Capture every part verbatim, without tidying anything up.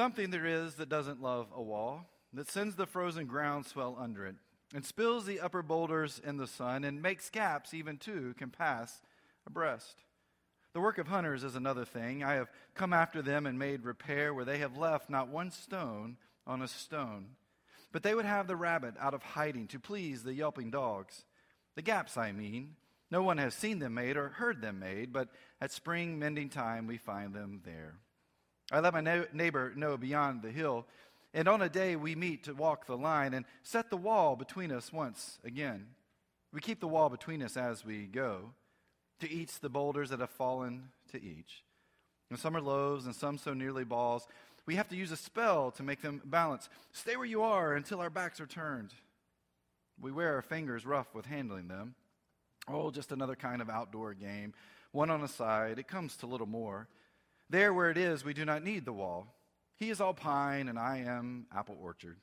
something there is that doesn't love a wall, that sends the frozen groundswell under it, and spills the upper boulders in the sun, and makes gaps even two can pass abreast. The work of hunters is another thing. I have come after them and made repair where they have left not one stone on a stone. But they would have the rabbit out of hiding to please the yelping dogs. The gaps, I mean. No one has seen them made or heard them made, but at spring mending time we find them there. I let my neighbor know beyond the hill, and on a day we meet to walk the line and set the wall between us once again. We keep the wall between us as we go. To each the boulders that have fallen to each. And some are loaves and some so nearly balls. We have to use a spell to make them balance. Stay where you are until our backs are turned. We wear our fingers rough with handling them. Oh, just another kind of outdoor game. One on a side. It comes to little more. There where it is, we do not need the wall. He is all pine and I am apple orchard.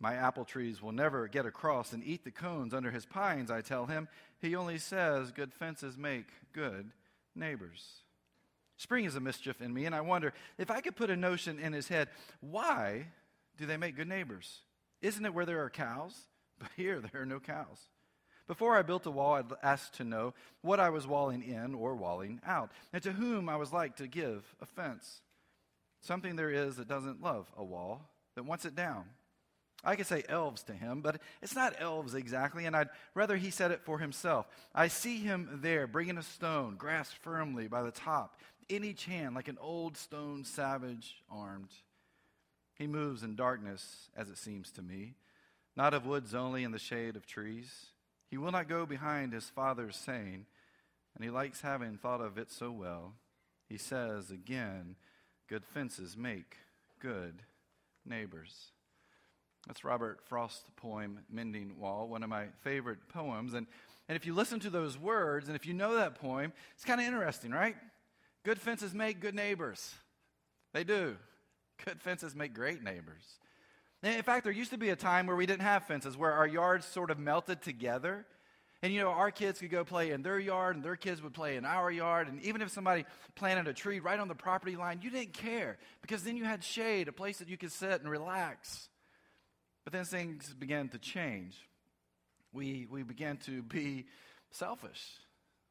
My apple trees will never get across and eat the cones under his pines, I tell him. He only says good fences make good neighbors. Spring is a mischief in me, and I wonder if I could put a notion in his head. Why do they make good neighbors? Isn't it where there are cows? But here there are no cows. Before I built a wall, I'd asked to know what I was walling in or walling out, and to whom I was like to give offense. Something there is that doesn't love a wall, that wants it down. I could say elves to him, but it's not elves exactly, and I'd rather he said it for himself. I see him there, bringing a stone, grasped firmly by the top, in each hand like an old stone savage armed. He moves in darkness, as it seems to me, not of woods only in the shade of trees. He will not go behind his father's saying, and he likes having thought of it so well. He says again, good fences make good neighbors. That's Robert Frost's poem, Mending Wall, one of my favorite poems. And, and if you listen to those words, and if you know that poem, it's kind of interesting, right? Good fences make good neighbors. They do. Good fences make great neighbors. And in fact, there used to be a time where we didn't have fences, where our yards sort of melted together. And, you know, our kids could go play in their yard, and their kids would play in our yard. And even if somebody planted a tree right on the property line, you didn't care, because then you had shade, a place that you could sit and relax. But then things began to change. We we began to be selfish.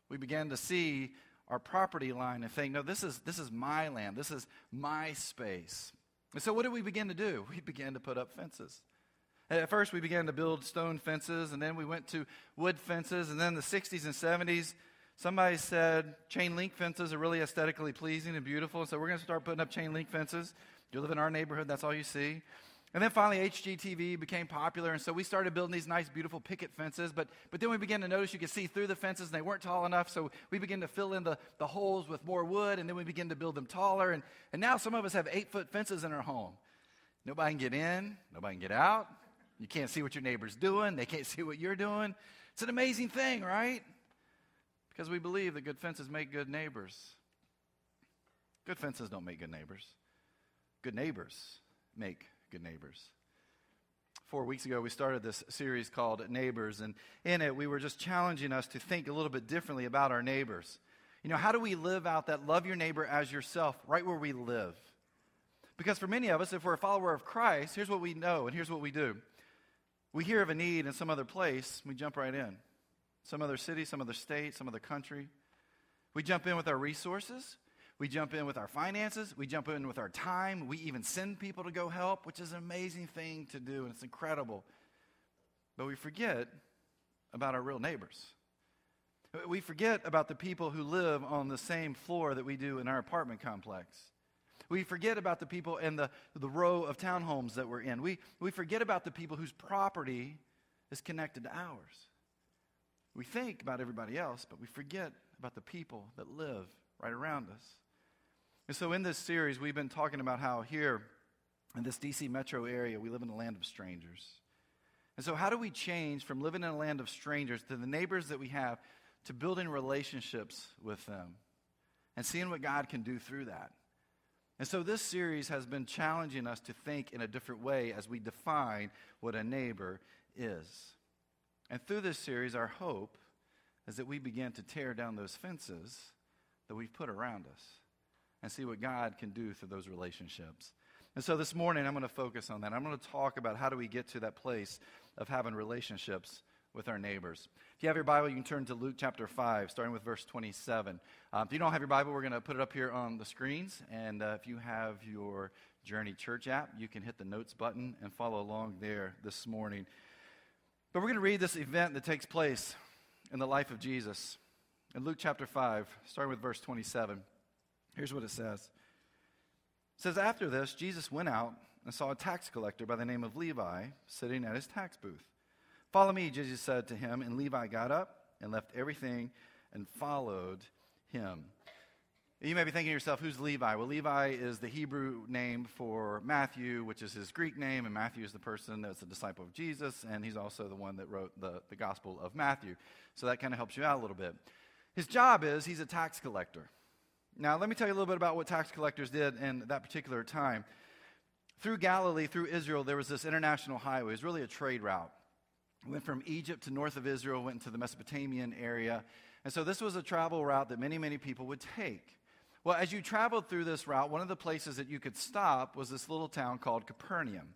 We began to see our property line and think, no, this is this is my land. This is my space. And so what did we begin to do? We began to put up fences. At first, we began to build stone fences, and then we went to wood fences. And then in the sixties and seventies, somebody said chain link fences are really aesthetically pleasing and beautiful. So we're going to start putting up chain link fences. You live in our neighborhood, that's all you see. And then finally, H G T V became popular, and so we started building these nice, beautiful picket fences. But but then we began to notice you could see through the fences, and they weren't tall enough, so we began to fill in the, the holes with more wood, and then we began to build them taller. And, and now some of us have eight-foot fences in our home. Nobody can get in. Nobody can get out. You can't see what your neighbor's doing. They can't see what you're doing. It's an amazing thing, right? Because we believe that good fences make good neighbors. Good fences don't make good neighbors. Good neighbors make good neighbors. Four weeks ago, we started this series called Neighbors, and in it, we were just challenging us to think a little bit differently about our neighbors. You know, how do we live out that love your neighbor as yourself right where we live? Because for many of us, if we're a follower of Christ, here's what we know and here's what we do. We hear of a need in some other place, we jump right in. Some other city, some other state, some other country. We jump in with our resources. We jump in with our finances. We jump in with our time. We even send people to go help, which is an amazing thing to do, and it's incredible. But we forget about our real neighbors. We forget about the people who live on the same floor that we do in our apartment complex. We forget about the people in the, the row of townhomes that we're in. We, we forget about the people whose property is connected to ours. We think about everybody else, but we forget about the people that live right around us. And so in this series, we've been talking about how here in this D C metro area, we live in a land of strangers. And so how do we change from living in a land of strangers to the neighbors that we have to building relationships with them and seeing what God can do through that? And so this series has been challenging us to think in a different way as we define what a neighbor is. And through this series, our hope is that we begin to tear down those fences that we've put around us, and see what God can do through those relationships. And so this morning, I'm going to focus on that. I'm going to talk about how do we get to that place of having relationships with our neighbors. If you have your Bible, you can turn to Luke chapter five, starting with verse twenty-seven. Um, if you don't have your Bible, we're going to put it up here on the screens. And uh, if you have your Journey Church app, you can hit the notes button and follow along there this morning. But we're going to read this event that takes place in the life of Jesus. In Luke chapter five, starting with verse twenty-seven, here's what it says. It says, "After this, Jesus went out and saw a tax collector by the name of Levi sitting at his tax booth. 'Follow me,' Jesus said to him, and Levi got up and left everything and followed him." You may be thinking to yourself, who's Levi? Well, Levi is the Hebrew name for Matthew, which is his Greek name, and Matthew is the person that's a disciple of Jesus, and he's also the one that wrote the, the Gospel of Matthew. So that kind of helps you out a little bit. His job is he's a tax collector. Now, let me tell you a little bit about what tax collectors did in that particular time. Through Galilee, through Israel, there was this international highway. It was really a trade route. It went from Egypt to north of Israel, went into the Mesopotamian area. And so this was a travel route that many, many people would take. Well, as you traveled through this route, one of the places that you could stop was this little town called Capernaum.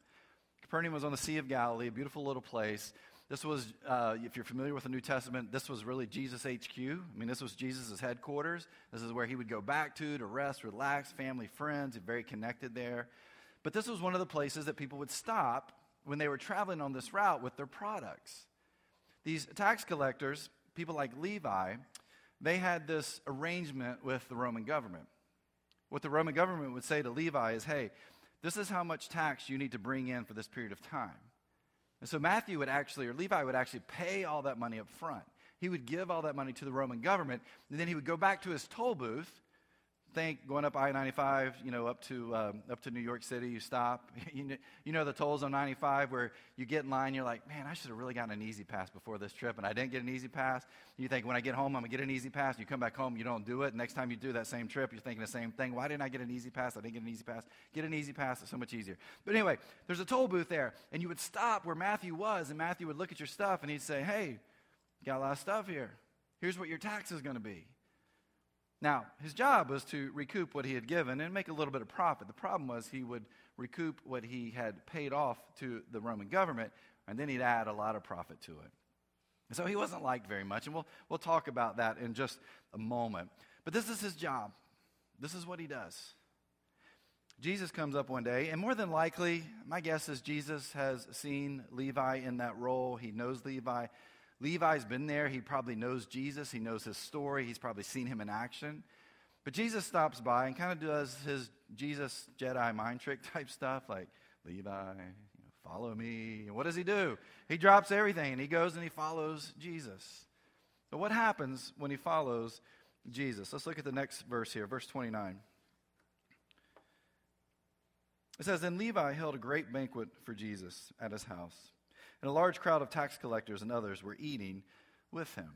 Capernaum was on the Sea of Galilee, a beautiful little place. This was, uh, if you're familiar with the New Testament, this was really Jesus H Q. I mean, this was Jesus' headquarters. This is where he would go back to to rest, relax, family, friends, very connected there. But this was one of the places that people would stop when they were traveling on this route with their products. These tax collectors, people like Levi, they had this arrangement with the Roman government. What the Roman government would say to Levi is, hey, this is how much tax you need to bring in for this period of time. And so Matthew would actually, or Levi would actually pay all that money up front. He would give all that money to the Roman government, and then he would go back to his toll booth. Think going up I ninety-five, you know, up to um, up to New York City, you stop. you, know, you know the tolls on ninety-five where you get in line, you're like, man, I should have really gotten an easy pass before this trip, and I didn't get an easy pass. You think, when I get home, I'm going to get an easy pass. You come back home, you don't do it. Next time you do that same trip, you're thinking the same thing. Why didn't I get an easy pass? I didn't get an easy pass. Get an easy pass. It's so much easier. But anyway, there's a toll booth there, and you would stop where Matthew was, and Matthew would look at your stuff, and he'd say, hey, got a lot of stuff here. Here's what your tax is going to be. Now, his job was to recoup what he had given and make a little bit of profit. The problem was he would recoup what he had paid off to the Roman government, and then he'd add a lot of profit to it. And so he wasn't liked very much, and we'll we'll talk about that in just a moment. But this is his job. This is what he does. Jesus comes up one day, and more than likely, my guess is Jesus has seen Levi in that role. He knows Levi. Levi's been there. He probably knows Jesus. He knows his story. He's probably seen him in action. But Jesus stops by and kind of does his Jesus Jedi mind trick type stuff, like, Levi, you know, follow me. And what does he do? He drops everything, and he goes and he follows Jesus. But what happens when he follows Jesus? Let's look at the next verse here, verse twenty-nine. It says, "Then Levi held a great banquet for Jesus at his house, and a large crowd of tax collectors and others were eating with him."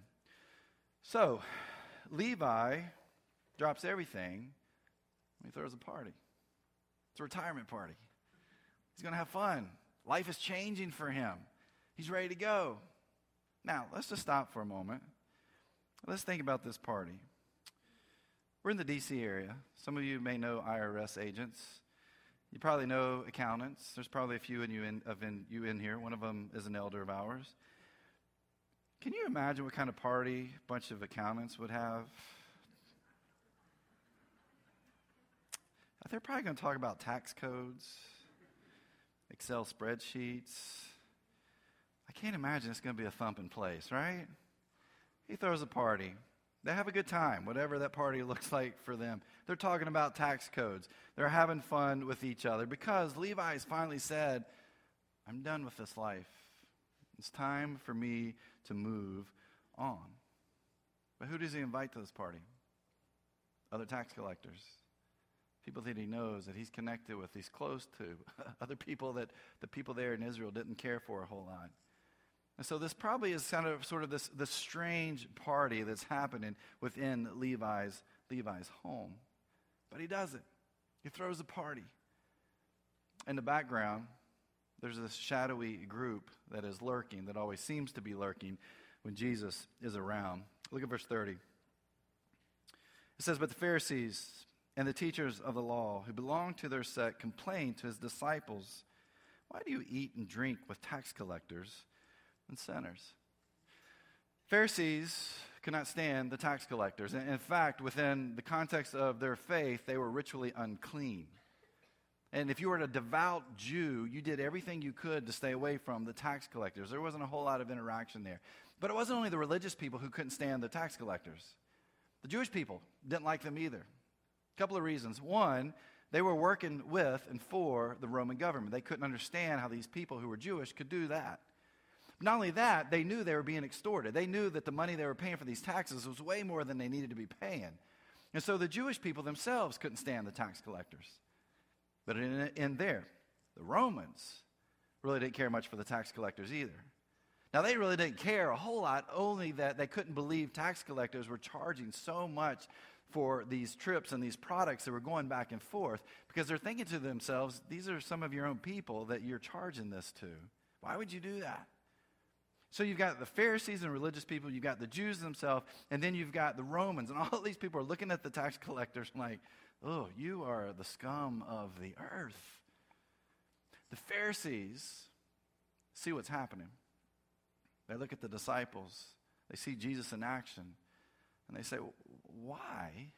So, Levi drops everything, and he throws a party. It's a retirement party. He's going to have fun. Life is changing for him. He's ready to go. Now, let's just stop for a moment. Let's think about this party. We're in the D C area. Some of you may know I R S agents. You probably know accountants. There's probably a few in you in, of in, you in here. One of them is an elder of ours. Can you imagine what kind of party a bunch of accountants would have? They're probably going to talk about tax codes, Excel spreadsheets. I can't imagine it's going to be a thumping place, right? He throws a party. They have a good time, whatever that party looks like for them. They're talking about tax codes. They're having fun with each other because Levi's finally said, I'm done with this life. It's time for me to move on. But who does he invite to this party? Other tax collectors. People that he knows, that he's connected with, he's close to. Other people that the people there in Israel didn't care for a whole lot. And so this probably is kind of sort of this, this strange party that's happening within Levi's, Levi's home. But he does it. He throws a party. In the background, there's this shadowy group that is lurking, that always seems to be lurking when Jesus is around. Look at verse thirty. It says, "But the Pharisees and the teachers of the law who belonged to their sect complained to his disciples, "Why do you eat and drink with tax collectors and sinners?" Pharisees could not stand the tax collectors. And in fact, within the context of their faith, they were ritually unclean. And if you were a devout Jew, you did everything you could to stay away from the tax collectors. There wasn't a whole lot of interaction there. But it wasn't only the religious people who couldn't stand the tax collectors. The Jewish people didn't like them either. A couple of reasons. One, they were working with and for the Roman government. They couldn't understand how these people who were Jewish could do that. Not only that, they knew they were being extorted. They knew that the money they were paying for these taxes was way more than they needed to be paying. And so the Jewish people themselves couldn't stand the tax collectors. But in, in there, the Romans really didn't care much for the tax collectors either. Now, they really didn't care a whole lot, only that they couldn't believe tax collectors were charging so much for these trips and these products that were going back and forth, because they're thinking to themselves, these are some of your own people that you're charging this to. Why would you do that? So you've got the Pharisees and religious people, you've got the Jews themselves, and then you've got the Romans, and all these people are looking at the tax collectors like, "Oh, you are the scum of the earth." The Pharisees see what's happening. They look at the disciples. They see Jesus in action. And they say, why?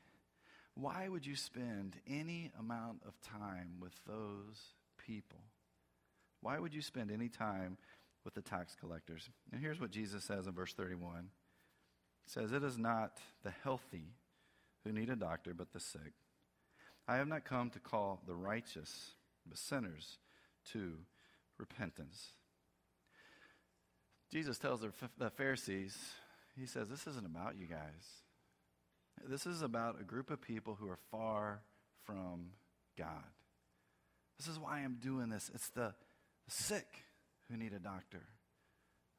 Why would you spend any amount of time with those people? Why would you spend any time with the tax collectors? And here's what Jesus says in verse thirty-one. He says, "It is not the healthy who need a doctor, but the sick. I have not come to call the righteous, but sinners to repentance." Jesus tells the Pharisees, he says, this isn't about you guys. This is about a group of people who are far from God. This is why I'm doing this. It's the sick who need a doctor,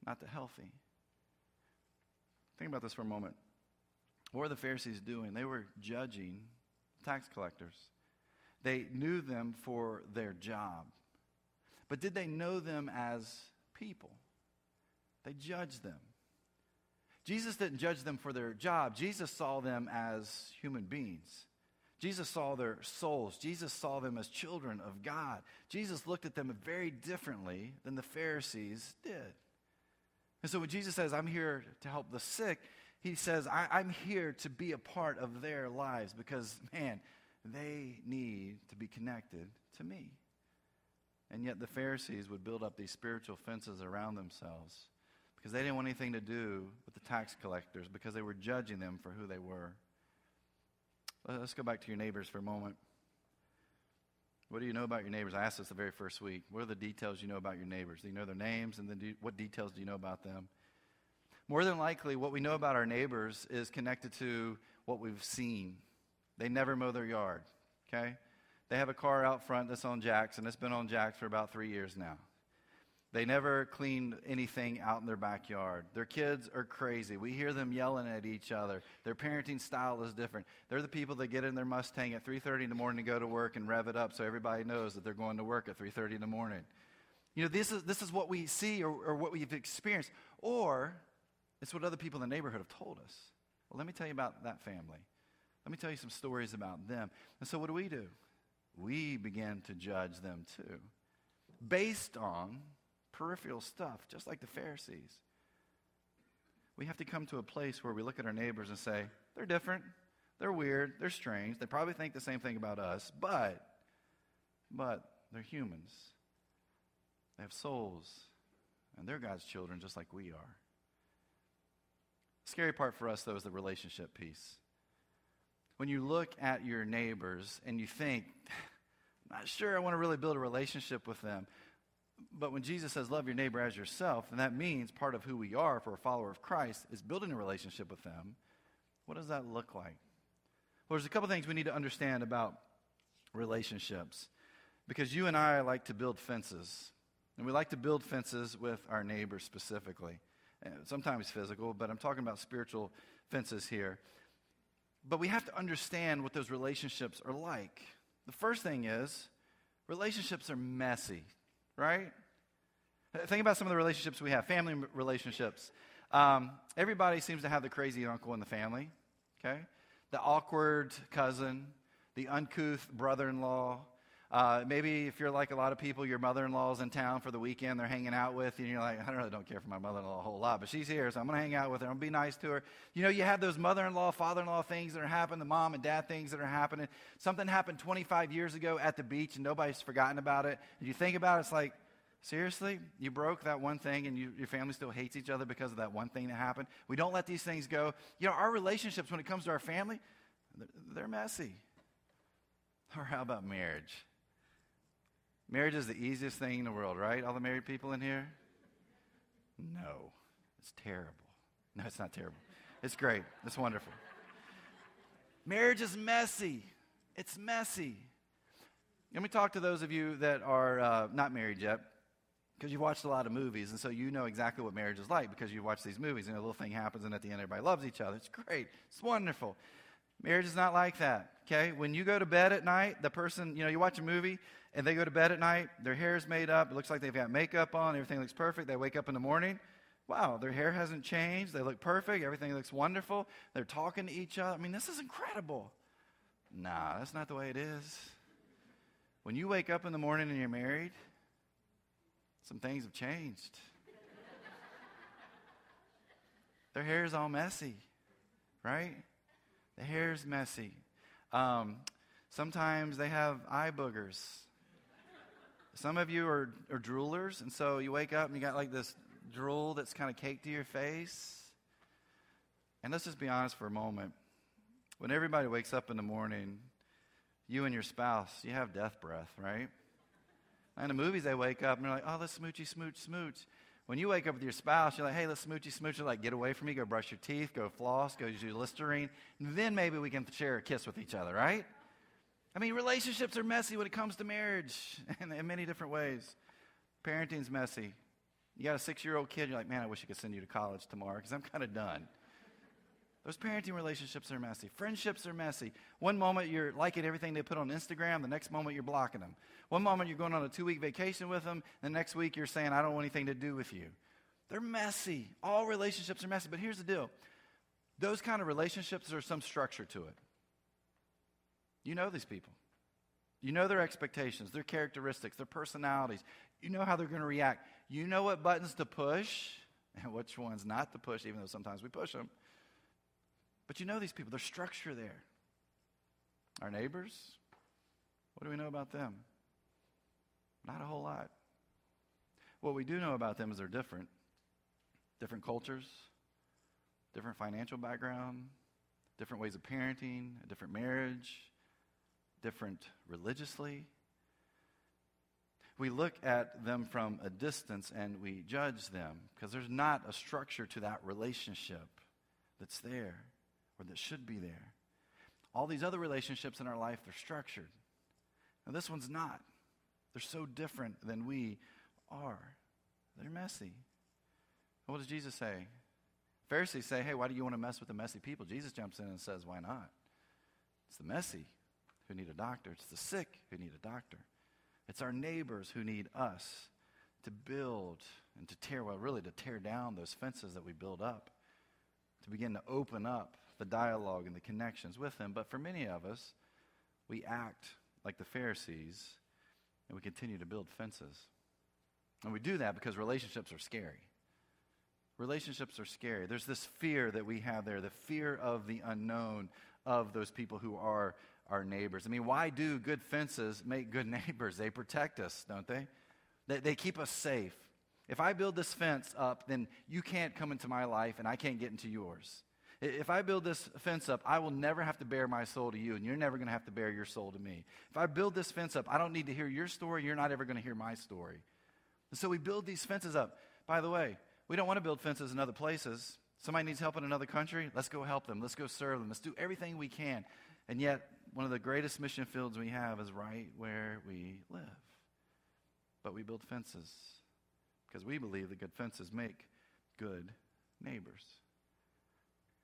not the healthy. Think about this for a moment. What were the Pharisees doing? They were judging tax collectors. They knew them for their job. But did they know them as people? They judged them. Jesus didn't judge them for their job. Jesus saw them as human beings. Jesus saw their souls. Jesus saw them as children of God. Jesus looked at them very differently than the Pharisees did. And so when Jesus says, "I'm here to help the sick," he says, I, I'm here to be a part of their lives because, man, they need to be connected to me. And yet the Pharisees would build up these spiritual fences around themselves because they didn't want anything to do with the tax collectors because they were judging them for who they were. Let's go back to your neighbors for a moment. What do you know about your neighbors? I asked this the very first week. What are the details you know about your neighbors? Do you know their names? And then do, what details do you know about them? More than likely, what we know about our neighbors is connected to what we've seen. They never mow their yard, okay? They have a car out front that's on jacks, and it's been on jacks for about three years now. They never clean anything out in their backyard. Their kids are crazy. We hear them yelling at each other. Their parenting style is different. They're the people that get in their Mustang at three thirty in the morning to go to work and rev it up so everybody knows that they're going to work at three thirty in the morning. You know, this is this is what we see or, or what we've experienced. Or it's what other people in the neighborhood have told us. Well, let me tell you about that family. Let me tell you some stories about them. And so what do we do? We begin to judge them too, based on peripheral stuff, just like the Pharisees. We have to come to a place where we look at our neighbors and say, they're different, they're weird, they're strange, they probably think the same thing about us, but, but they're humans. They have souls, and they're God's children just like we are. Scary part for us, though, is the relationship piece. When you look at your neighbors and you think, I'm not sure I want to really build a relationship with them. But when Jesus says, love your neighbor as yourself, and that means part of who we are for a follower of Christ is building a relationship with them. What does that look like? Well, there's a couple things we need to understand about relationships. Because you and I like to build fences. And we like to build fences with our neighbors specifically. Sometimes physical, but I'm talking about spiritual fences here. But we have to understand what those relationships are like. The first thing is, relationships are messy, right? Think about some of the relationships we have, family relationships. Um, everybody seems to have the crazy uncle in the family, okay? The awkward cousin, the uncouth brother-in-law. Uh, maybe if you're like a lot of people, your mother-in-law's in town for the weekend, they're hanging out with you, and you're like, I really don't care for my mother-in-law a whole lot, but she's here, so I'm going to hang out with her. I'm going to be nice to her. You know, you have those mother-in-law, father-in-law things that are happening, the mom and dad things that are happening. Something happened twenty-five years ago at the beach, and nobody's forgotten about it. And you think about it, it's like, seriously? You broke that one thing, and you, your family still hates each other because of that one thing that happened? We don't let these things go. You know, our relationships when it comes to our family, they're, they're messy. Or how about marriage? Marriage is the easiest thing in the world, right? All the married people in here? No, it's terrible. No, it's not terrible. It's great. It's wonderful. Marriage is messy. It's messy. Let me talk to those of you that are uh, not married yet, because you've watched a lot of movies, and so you know exactly what marriage is like because you watch these movies, and a little thing happens, and at the end everybody loves each other. It's great. It's wonderful. Marriage is not like that, okay? When you go to bed at night, the person, you know, you watch a movie, and they go to bed at night, their hair is made up, it looks like they've got makeup on, everything looks perfect, they wake up in the morning, wow, their hair hasn't changed, they look perfect, everything looks wonderful, they're talking to each other. I mean, this is incredible. Nah, that's not the way it is. When you wake up in the morning and you're married, some things have changed. Their hair is all messy, right? The hair's messy. Um, sometimes they have eye boogers. Some of you are, are droolers, and so you wake up and you got like this drool that's kind of caked to your face. And let's just be honest for a moment. When everybody wakes up in the morning, you and your spouse, you have death breath, right? In the movies, they wake up and they're like, oh, let's smoochy, smooch, smooch. When you wake up with your spouse, you're like, hey, let's smoochy smooch. You're like, get away from me, go brush your teeth, go floss, go use your Listerine. And then maybe we can share a kiss with each other, right? I mean, relationships are messy when it comes to marriage in, in many different ways. Parenting's messy. You got a six-year-old kid, you're like, man, I wish I could send you to college tomorrow because I'm kind of done. Those parenting relationships are messy. Friendships are messy. One moment you're liking everything they put on Instagram, the next moment you're blocking them. One moment you're going on a two-week vacation with them, the next week you're saying, I don't want anything to do with you. They're messy. All relationships are messy. But here's the deal. Those kind of relationships, there's some structure to it. You know these people. You know their expectations, their characteristics, their personalities. You know how they're going to react. You know what buttons to push and which ones not to push, even though sometimes we push them. But you know these people. There's structure there. Our neighbors, what do we know about them? Not a whole lot. What we do know about them is they're different. Different cultures, different financial background, different ways of parenting, a different marriage, different religiously. We look at them from a distance and we judge them because there's not a structure to that relationship that's there or that should be there. All these other relationships in our life, they're structured. Now this one's not. They're so different than we are. They're messy. What does Jesus say? Pharisees say, hey, why do you want to mess with the messy people? Jesus jumps in and says, why not? It's the messy who need a doctor. It's the sick who need a doctor. It's our neighbors who need us to build and to tear, well, really to tear down those fences that we build up, to begin to open up the dialogue and the connections with them. But for many of us, we act like the Pharisees, and we continue to build fences. And we do that because relationships are scary. Relationships are scary. There's this fear that we have there, the fear of the unknown of those people who are our neighbors. I mean, why do good fences make good neighbors? They protect us, don't they? They, they keep us safe. If I build this fence up, then you can't come into my life, and I can't get into yours. If I build this fence up, I will never have to bear my soul to you, and you're never going to have to bear your soul to me. If I build this fence up, I don't need to hear your story. You're not ever going to hear my story. And so we build these fences up. By the way, we don't want to build fences in other places. Somebody needs help in another country? Let's go help them. Let's go serve them. Let's do everything we can. And yet, one of the greatest mission fields we have is right where we live. But we build fences because we believe that good fences make good neighbors.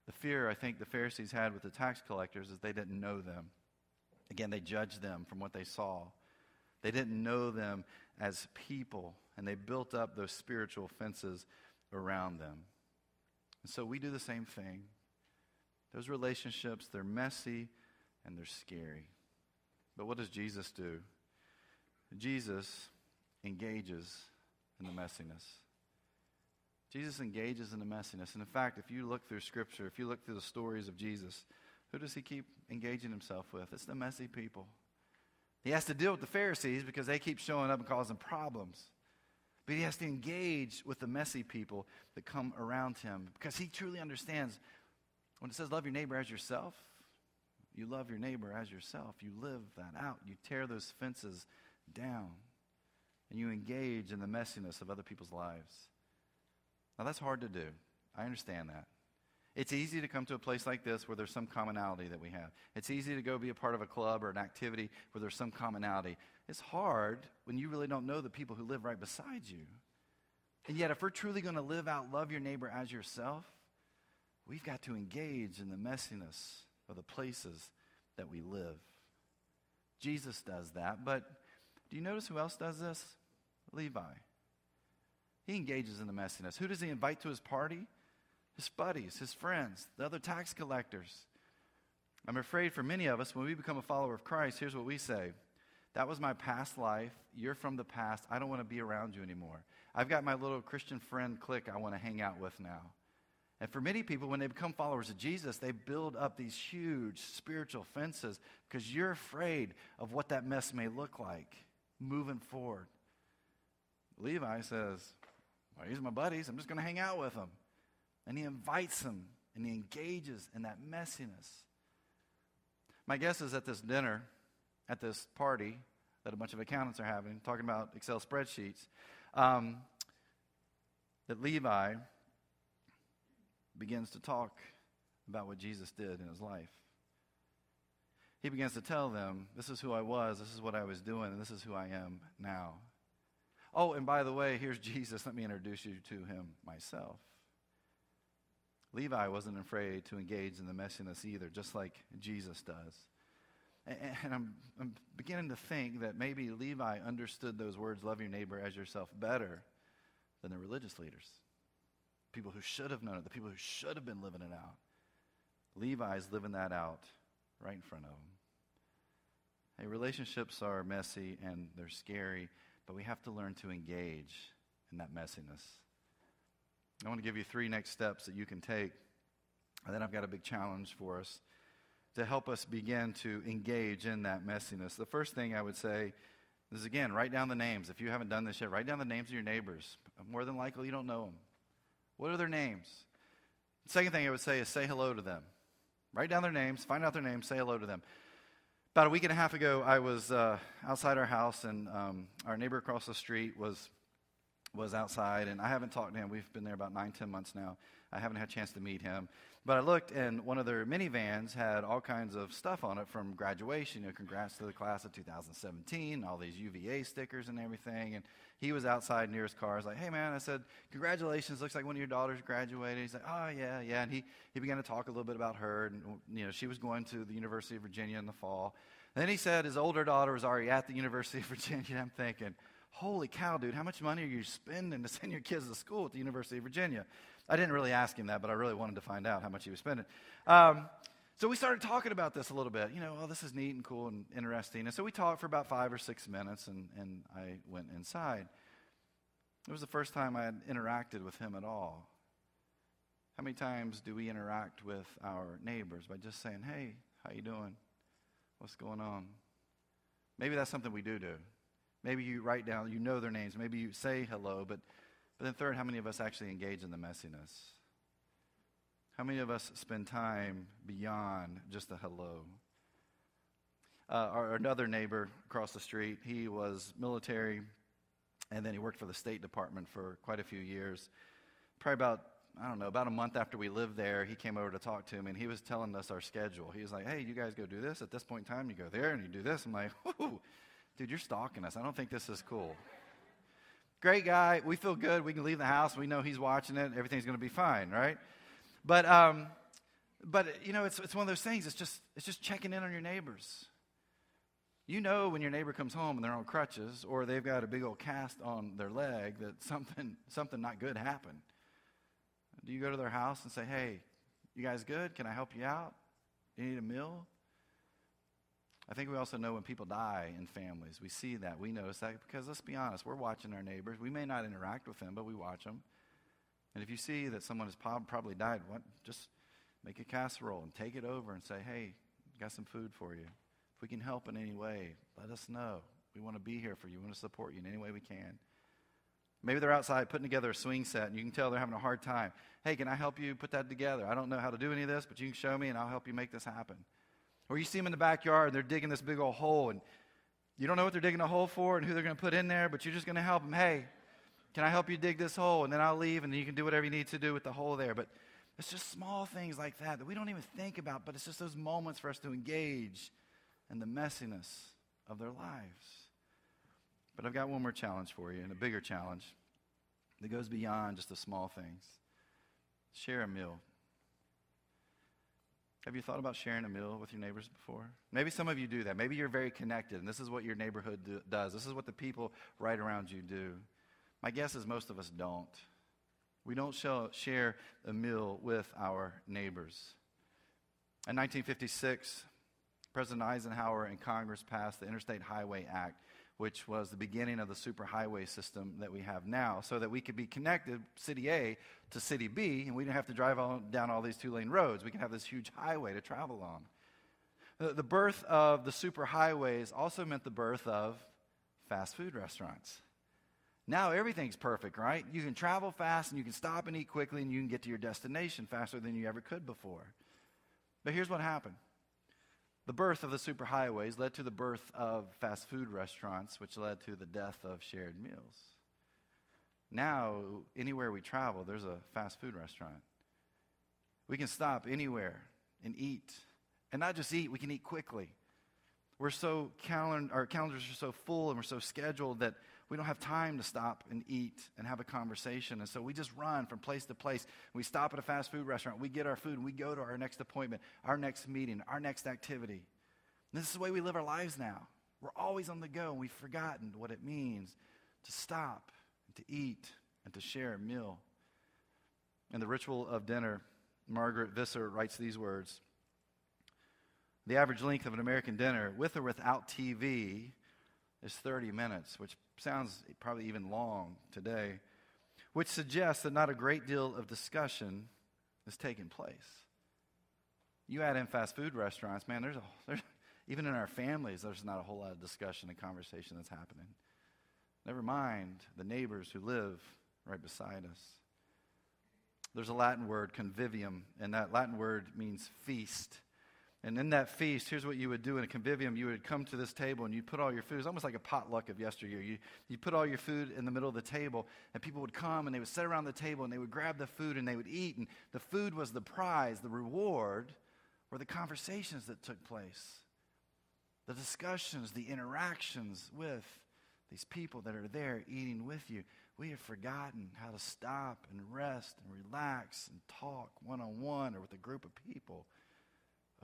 The fear, I think, the Pharisees had with the tax collectors is they didn't know them. Again, they judged them from what they saw. They didn't know them as people, and they built up those spiritual fences around them. And so we do the same thing. Those relationships, they're messy and they're scary. But what does Jesus do? Jesus engages in the messiness. Jesus engages in the messiness. And in fact, if you look through Scripture, if you look through the stories of Jesus, who does he keep engaging himself with? It's the messy people. He has to deal with the Pharisees because they keep showing up and causing problems. But he has to engage with the messy people that come around him because he truly understands when it says love your neighbor as yourself, you love your neighbor as yourself. You live that out. You tear those fences down. And you engage in the messiness of other people's lives. Now that's hard to do. I understand that. It's easy to come to a place like this where there's some commonality that we have. It's easy to go be a part of a club or an activity where there's some commonality. It's hard when you really don't know the people who live right beside you. And yet if we're truly going to live out love your neighbor as yourself, we've got to engage in the messiness of the places that we live. Jesus does that, but do you notice who else does this? Levi. He engages in the messiness. Who does he invite to his party? His buddies, his friends, the other tax collectors. I'm afraid for many of us, when we become a follower of Christ, here's what we say. That was my past life. You're from the past. I don't want to be around you anymore. I've got my little Christian friend clique I want to hang out with now. And for many people, when they become followers of Jesus, they build up these huge spiritual fences because you're afraid of what that mess may look like moving forward. Levi says, well, these are my buddies. I'm just going to hang out with them. And he invites them, and he engages in that messiness. My guess is at this dinner, at this party that a bunch of accountants are having, talking about Excel spreadsheets, um, that Levi begins to talk about what Jesus did in his life. He begins to tell them, this is who I was, this is what I was doing, and this is who I am now. Oh, and by the way, here's Jesus. Let me introduce you to him myself. Levi wasn't afraid to engage in the messiness either, just like Jesus does. And, and I'm, I'm beginning to think that maybe Levi understood those words, love your neighbor as yourself, better than the religious leaders, people who should have known it, the people who should have been living it out. Levi's living that out right in front of them. Hey, relationships are messy and they're scary, but we have to learn to engage in that messiness. I want to give you three next steps that you can take. And then I've got a big challenge for us to help us begin to engage in that messiness. The first thing I would say is, again, write down the names. If you haven't done this yet, write down the names of your neighbors. More than likely, you don't know them. What are their names? The second thing I would say is say hello to them. Write down their names, find out their names, say hello to them. About a week and a half ago, I was uh, outside our house, and um, our neighbor across the street was... was outside, and I haven't talked to him. We've been there about nine, ten months now. I haven't had a chance to meet him. But I looked, and one of their minivans had all kinds of stuff on it from graduation. You know, congrats to the class of two thousand seventeen, all these U V A stickers and everything. And he was outside near his car. I was like, hey, man. I said, congratulations. Looks like one of your daughters graduated. He's like, oh, yeah, yeah. And he, he began to talk a little bit about her. And, you know, she was going to the University of Virginia in the fall. And then he said his older daughter was already at the University of Virginia. I'm thinking, holy cow, dude, how much money are you spending to send your kids to school at the University of Virginia? I didn't really ask him that, but I really wanted to find out how much he was spending. Um, so we started talking about this a little bit. You know, oh, this is neat and cool and interesting. And so we talked for about five or six minutes, and, and I went inside. It was the first time I had interacted with him at all. How many times do we interact with our neighbors by just saying, hey, how you doing? What's going on? Maybe that's something we do do. Maybe you write down, you know their names. Maybe you say hello. But, but then third, how many of us actually engage in the messiness? How many of us spend time beyond just a hello? Uh, our another neighbor across the street, he was military, and then he worked for the State Department for quite a few years. Probably about, I don't know, about a month after we lived there, he came over to talk to me, and he was telling us our schedule. He was like, hey, you guys go do this. At this point in time, you go there, and you do this. I'm like, whoo. Dude, you're stalking us. I don't think this is cool. Great guy. We feel good. We can leave the house. We know he's watching it. Everything's going to be fine, right? But, um, but you know, it's it's one of those things. It's just it's just checking in on your neighbors. You know when your neighbor comes home and they're on crutches or they've got a big old cast on their leg that something something not good happened. Do you go to their house and say, hey, you guys good? Can I help you out? You need a meal? I think we also know when people die in families. We see that. We notice that because, let's be honest, we're watching our neighbors. We may not interact with them, but we watch them. And if you see that someone has probably died, what, just make a casserole and take it over and say, hey, got some food for you. If we can help in any way, let us know. We want to be here for you. We want to support you in any way we can. Maybe they're outside putting together a swing set, and you can tell they're having a hard time. Hey, can I help you put that together? I don't know how to do any of this, but you can show me, and I'll help you make this happen. Or you see them in the backyard, and they're digging this big old hole, and you don't know what they're digging a hole for and who they're going to put in there, but you're just going to help them. Hey, can I help you dig this hole? And then I'll leave, and then you can do whatever you need to do with the hole there. But it's just small things like that that we don't even think about, but it's just those moments for us to engage in the messiness of their lives. But I've got one more challenge for you, and a bigger challenge that goes beyond just the small things. Share a meal. Have you thought about sharing a meal with your neighbors before? Maybe some of you do that. Maybe you're very connected, and this is what your neighborhood do, does. This is what the people right around you do. My guess is most of us don't. We don't show, share a meal with our neighbors. In nineteen fifty-six, President Eisenhower and Congress passed the Interstate Highway Act, which was the beginning of the superhighway system that we have now, so that we could be connected, City A to City B, and we didn't have to drive all, down all these two-lane roads. We could have this huge highway to travel on. The, the birth of the superhighways also meant the birth of fast food restaurants. Now everything's perfect, right? You can travel fast, and you can stop and eat quickly, and you can get to your destination faster than you ever could before. But here's what happened. The birth of the superhighways led to the birth of fast food restaurants, which led to the death of shared meals. Now, anywhere we travel, there's a fast food restaurant. We can stop anywhere and eat. And not just eat, we can eat quickly. We're so calend- our calendars are so full and we're so scheduled that we don't have time to stop and eat and have a conversation. And so we just run from place to place. We stop at a fast food restaurant. We get our food. And we go to our next appointment, our next meeting, our next activity. And this is the way we live our lives now. We're always on the go, and we've forgotten what it means to stop, to eat, and to share a meal. In The Ritual of Dinner, Margaret Visser writes these words. The average length of an American dinner, with or without T V, is thirty minutes, which sounds probably even long today, which suggests that not a great deal of discussion is taking place. You add in fast food restaurants, man, there's, a, there's even in our families, there's not a whole lot of discussion and conversation that's happening. Never mind the neighbors who live right beside us. There's a Latin word, convivium, and that Latin word means feast. And in that feast, here's what you would do in a convivium. You would come to this table, and you'd put all your food. It's almost like a potluck of yesteryear. You, you'd put all your food in the middle of the table, and people would come, and they would sit around the table, and they would grab the food, and they would eat. And the food was the prize. The reward were the conversations that took place, the discussions, the interactions with these people that are there eating with you. We have forgotten how to stop and rest and relax and talk one-on-one or with a group of people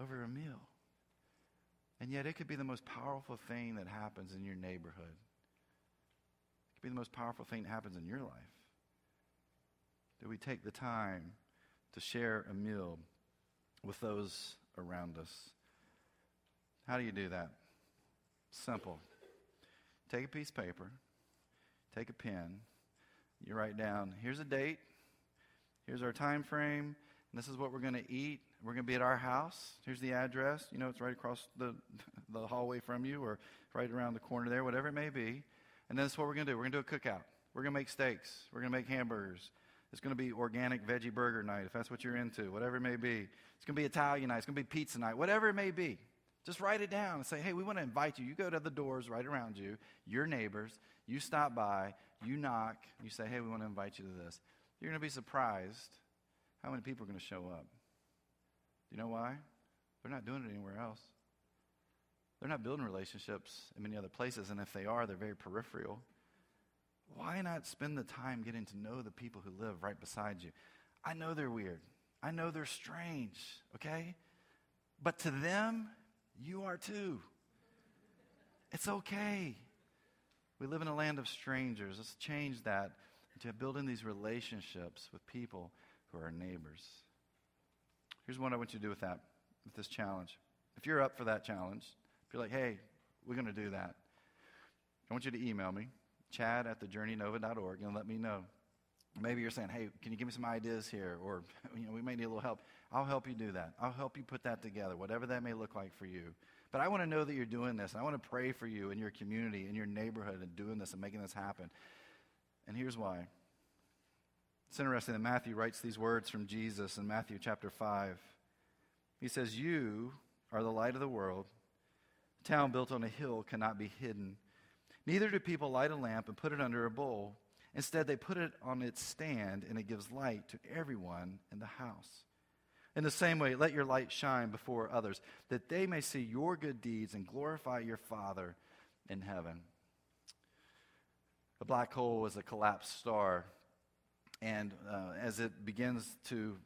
over a meal. And yet it could be the most powerful thing that happens in your neighborhood. It could be the most powerful thing that happens in your life. That we take the time to share a meal with those around us. How do you do that? Simple. Take a piece of paper, take a pen, you write down, here's a date, here's our time frame, and this is what we're going to eat. We're going to be at our house. Here's the address. You know, it's right across the, the hallway from you or right around the corner there, whatever it may be. And that's what we're going to do. We're going to do a cookout. We're going to make steaks. We're going to make hamburgers. It's going to be organic veggie burger night, if that's what you're into, whatever it may be. It's going to be Italian night. It's going to be pizza night, whatever it may be. Just write it down and say, hey, we want to invite you. You go to the doors right around you, your neighbors. You stop by. You knock. You say, hey, we want to invite you to this. You're going to be surprised how many people are going to show up. You know why? They're not doing it anywhere else. They're not building relationships in many other places, and if they are, they're very peripheral. Why not spend the time getting to know the people who live right beside you? I know they're weird. I know they're strange, okay? But to them, you are too. It's okay. We live in a land of strangers. Let's change that to building these relationships with people who are our neighbors. Here's what I want you to do with that, with this challenge. If you're up for that challenge, If you're like, hey, we're going to do that, I want you to email me, chad at the journey nova dot org, and let me know. Maybe you're saying, hey, can you give me some ideas here? Or, you know, we may need a little help. I'll help you do that. I'll help you put that together, whatever that may look like for you. But I want to know that you're doing this. I want to pray for you in your community, in your neighborhood, and doing this and making this happen. And here's why. It's interesting that Matthew writes these words from Jesus in Matthew chapter five. He says, you are the light of the world. A town built on a hill cannot be hidden. Neither do people light a lamp and put it under a bowl. Instead, they put it on its stand, and it gives light to everyone in the house. In the same way, let your light shine before others, that they may see your good deeds and glorify your Father in heaven. A black hole is a collapsed star, and uh, as it begins to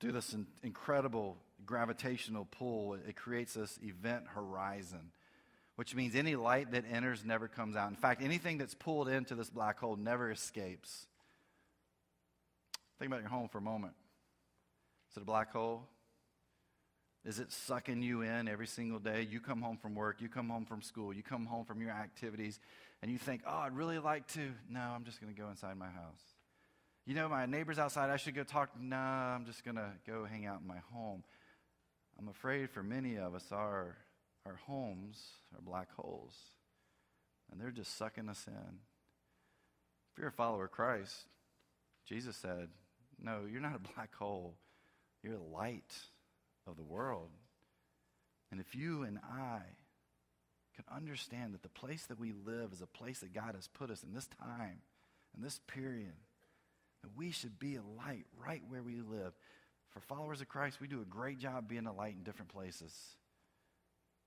do this in- incredible gravitational pull, it creates this event horizon, which means any light that enters never comes out. In fact, anything that's pulled into this black hole never escapes. Think about your home for a moment. Is it a black hole? Is it sucking you in every single day? You come home from work, you come home from school, you come home from your activities, and you think, oh, I'd really like to. No, I'm just going to go inside my house. You know, my neighbor's outside, I should go talk. No, I'm just going to go hang out in my home. I'm afraid for many of us, our Our homes are black holes, and they're just sucking us in. If you're a follower of Christ, Jesus said, no, you're not a black hole. You're the light of the world. And if you and I can understand that the place that we live is a place that God has put us in this time, in this period, that we should be a light right where we live. For followers of Christ, we do a great job being a light in different places.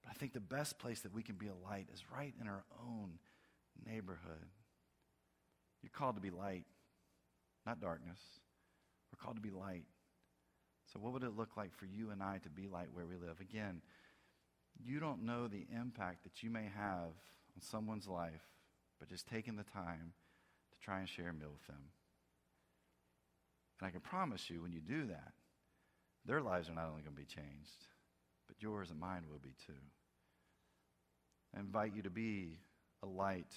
I think the best place that we can be a light is right in our own neighborhood. You're called to be light, not darkness. We're called to be light. So what would it look like for you and I to be light where we live? Again, you don't know the impact that you may have on someone's life, but just taking the time to try and share a meal with them. And I can promise you when you do that, their lives are not only going to be changed, but yours and mine will be too. I invite you to be a light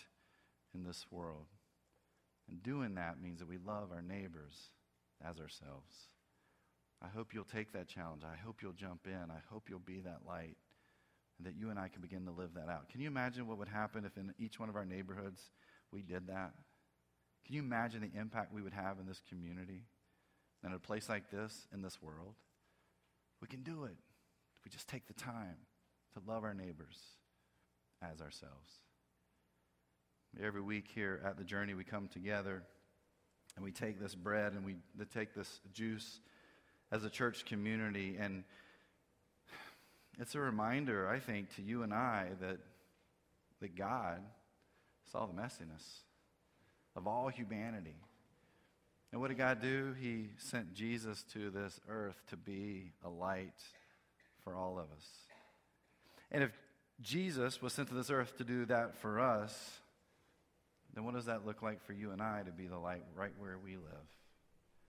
in this world. And doing that means that we love our neighbors as ourselves. I hope you'll take that challenge. I hope you'll jump in. I hope you'll be that light, and that you and I can begin to live that out. Can you imagine what would happen if in each one of our neighborhoods we did that? Can you imagine the impact we would have in this community, and a place like this, in this world? We can do it. We just take the time to love our neighbors as ourselves. Every week here at The Journey, we come together and we take this bread and we take this juice as a church community. And it's a reminder, I think, to you and I that, that God saw the messiness of all humanity. And what did God do? He sent Jesus to this earth to be a light for all of us. And if Jesus was sent to this earth to do that for us, then what does that look like for you and I to be the light right where we live?